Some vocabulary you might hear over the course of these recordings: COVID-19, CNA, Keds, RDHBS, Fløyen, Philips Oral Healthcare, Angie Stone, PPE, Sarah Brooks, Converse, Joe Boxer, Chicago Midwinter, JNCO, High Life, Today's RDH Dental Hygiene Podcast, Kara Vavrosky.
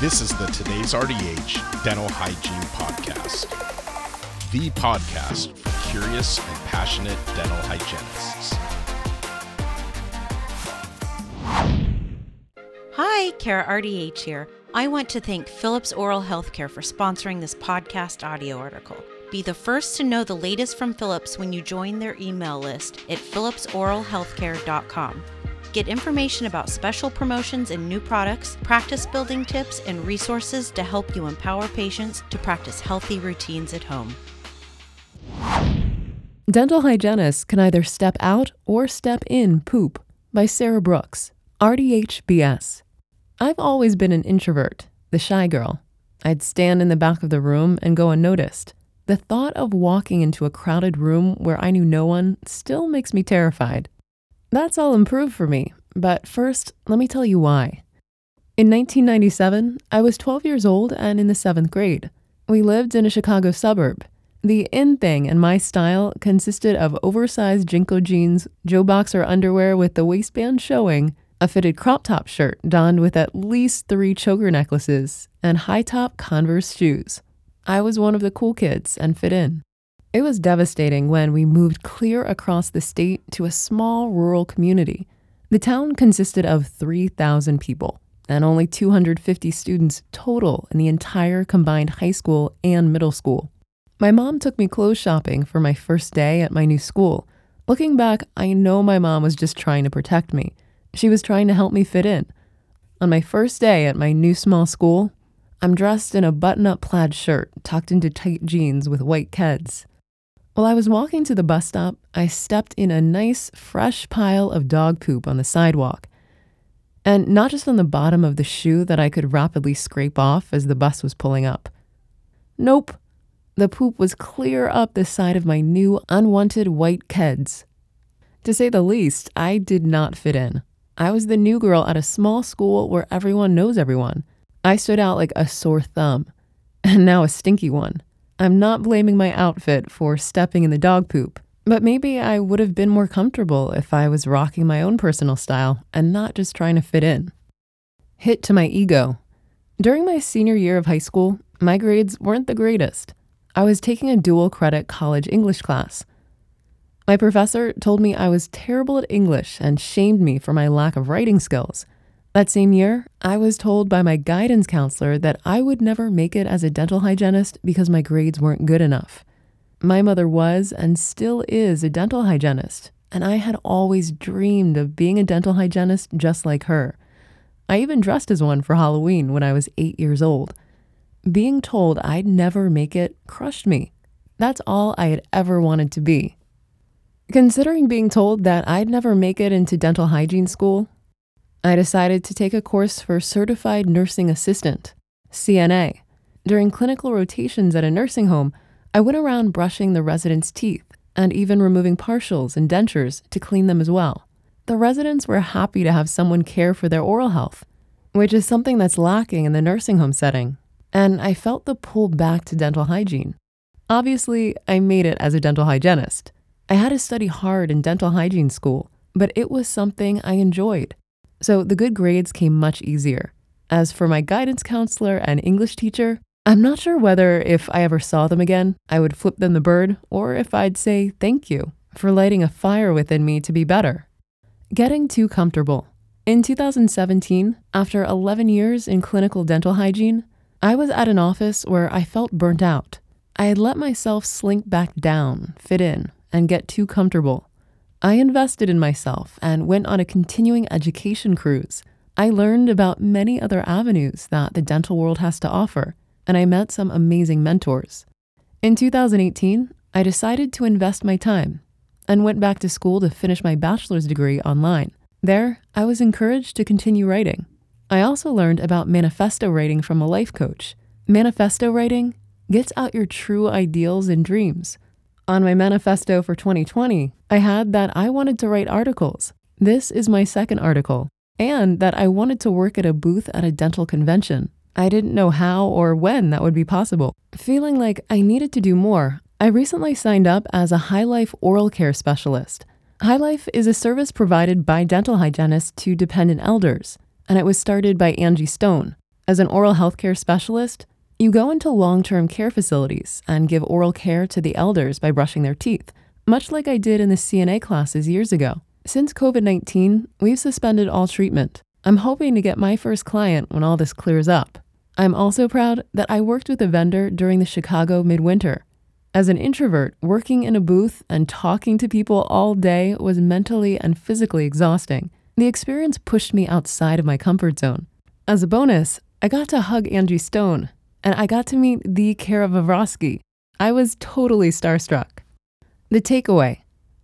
This is the Today's RDH Dental Hygiene Podcast, the podcast for curious and passionate dental hygienists. Hi, Kara RDH here. I want to thank Philips Oral Healthcare for sponsoring this podcast audio article. Be the first to know the latest from Philips when you join their email list at philipsoralhealthcare.com. Get information about special promotions and new products, practice building tips, and resources to help you empower patients to practice healthy routines at home. Dental hygienists can either step out or step in poop by Sarah Brooks, RDHBS. I've always been an introvert, the shy girl. I'd stand in the back of the room and go unnoticed. The thought of walking into a crowded room where I knew no one still makes me terrified. That's all improved for me, but first, let me tell you why. In 1997, I was 12 years old and in the 7th grade. We lived in a Chicago suburb. The in thing in my style consisted of oversized JNCO jeans, Joe Boxer underwear with the waistband showing, a fitted crop top shirt donned with at least 3 choker necklaces, and high-top Converse shoes. I was one of the cool kids and fit in. It was devastating when we moved clear across the state to a small rural community. The town consisted of 3,000 people and only 250 students total in the entire combined high school and middle school. My mom took me clothes shopping for my first day at my new school. Looking back, I know my mom was just trying to protect me. She was trying to help me fit in. On my first day at my new small school, I'm dressed in a button-up plaid shirt tucked into tight jeans with white Keds. While I was walking to the bus stop, I stepped in a nice, fresh pile of dog poop on the sidewalk. And not just on the bottom of the shoe that I could rapidly scrape off as the bus was pulling up. Nope. The poop was clear up the side of my new, unwanted white Keds. To say the least, I did not fit in. I was the new girl at a small school where everyone knows everyone. I stood out like a sore thumb, and now a stinky one. I'm not blaming my outfit for stepping in the dog poop, but maybe I would have been more comfortable if I was rocking my own personal style and not just trying to fit in. Hit to my ego. During my senior year of high school, my grades weren't the greatest. I was taking a dual credit college English class. My professor told me I was terrible at English and shamed me for my lack of writing skills. That same year, I was told by my guidance counselor that I would never make it as a dental hygienist because my grades weren't good enough. My mother was and still is a dental hygienist, and I had always dreamed of being a dental hygienist just like her. I even dressed as one for Halloween when I was 8 years old. Being told I'd never make it crushed me. That's all I had ever wanted to be. Considering being told that I'd never make it into dental hygiene school, I decided to take a course for Certified Nursing Assistant, CNA. During clinical rotations at a nursing home, I went around brushing the residents' teeth and even removing partials and dentures to clean them as well. The residents were happy to have someone care for their oral health, which is something that's lacking in the nursing home setting, and I felt the pull back to dental hygiene. Obviously, I made it as a dental hygienist. I had to study hard in dental hygiene school, but it was something I enjoyed. So the good grades came much easier. As for my guidance counselor and English teacher, I'm not sure whether if I ever saw them again, I would flip them the bird or if I'd say thank you for lighting a fire within me to be better. Getting too comfortable. In 2017, after 11 years in clinical dental hygiene, I was at an office where I felt burnt out. I had let myself slink back down, fit in, and get too comfortable. I invested in myself and went on a continuing education cruise. I learned about many other avenues that the dental world has to offer, and I met some amazing mentors. In 2018, I decided to invest my time and went back to school to finish my bachelor's degree online. There, I was encouraged to continue writing. I also learned about manifesto writing from a life coach. Manifesto writing gets out your true ideals and dreams. On my manifesto for 2020, I had that I wanted to write articles. This is my second article. And that I wanted to work at a booth at a dental convention. I didn't know how or when that would be possible. Feeling like I needed to do more, I recently signed up as a High Life oral care specialist. High Life is a service provided by dental hygienists to dependent elders, and it was started by Angie Stone. As an oral healthcare specialist, you go into long-term care facilities and give oral care to the elders by brushing their teeth, much like I did in the CNA classes years ago. Since COVID-19, we've suspended all treatment. I'm hoping to get my first client when all this clears up. I'm also proud that I worked with a vendor during the Chicago Midwinter. As an introvert, working in a booth and talking to people all day was mentally and physically exhausting. The experience pushed me outside of my comfort zone. As a bonus, I got to hug Angie Stone, and I got to meet the Kara Vavrosky. I was totally starstruck. The takeaway.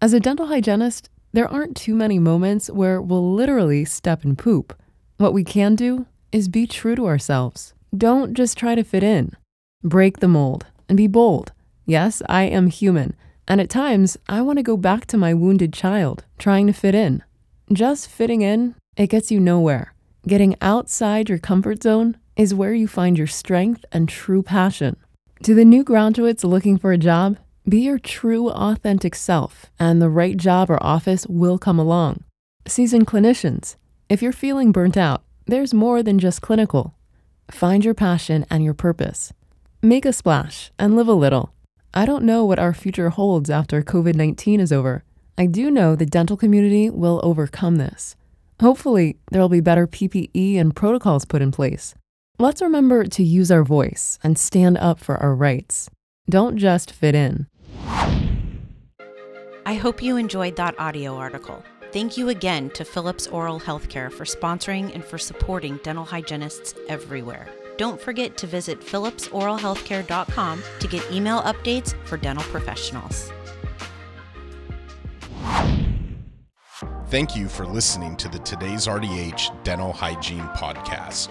As a dental hygienist, there aren't too many moments where we'll literally step and poop. What we can do is be true to ourselves. Don't just try to fit in. Break the mold and be bold. Yes, I am human, and at times I want to go back to my wounded child, trying to fit in. Just fitting in, it gets you nowhere. Getting outside your comfort zone is where you find your strength and true passion. To the new graduates looking for a job, be your true, authentic self, and the right job or office will come along. Seasoned clinicians, if you're feeling burnt out, there's more than just clinical. Find your passion and your purpose. Make a splash and live a little. I don't know what our future holds after COVID-19 is over. I do know the dental community will overcome this. Hopefully, there'll be better PPE and protocols put in place. Let's remember to use our voice and stand up for our rights. Don't just fit in. I hope you enjoyed that audio article. Thank you again to Philips Oral Healthcare for sponsoring and for supporting dental hygienists everywhere. Don't forget to visit philipsoralhealthcare.com to get email updates for dental professionals. Thank you for listening to the Today's RDH Dental Hygiene Podcast.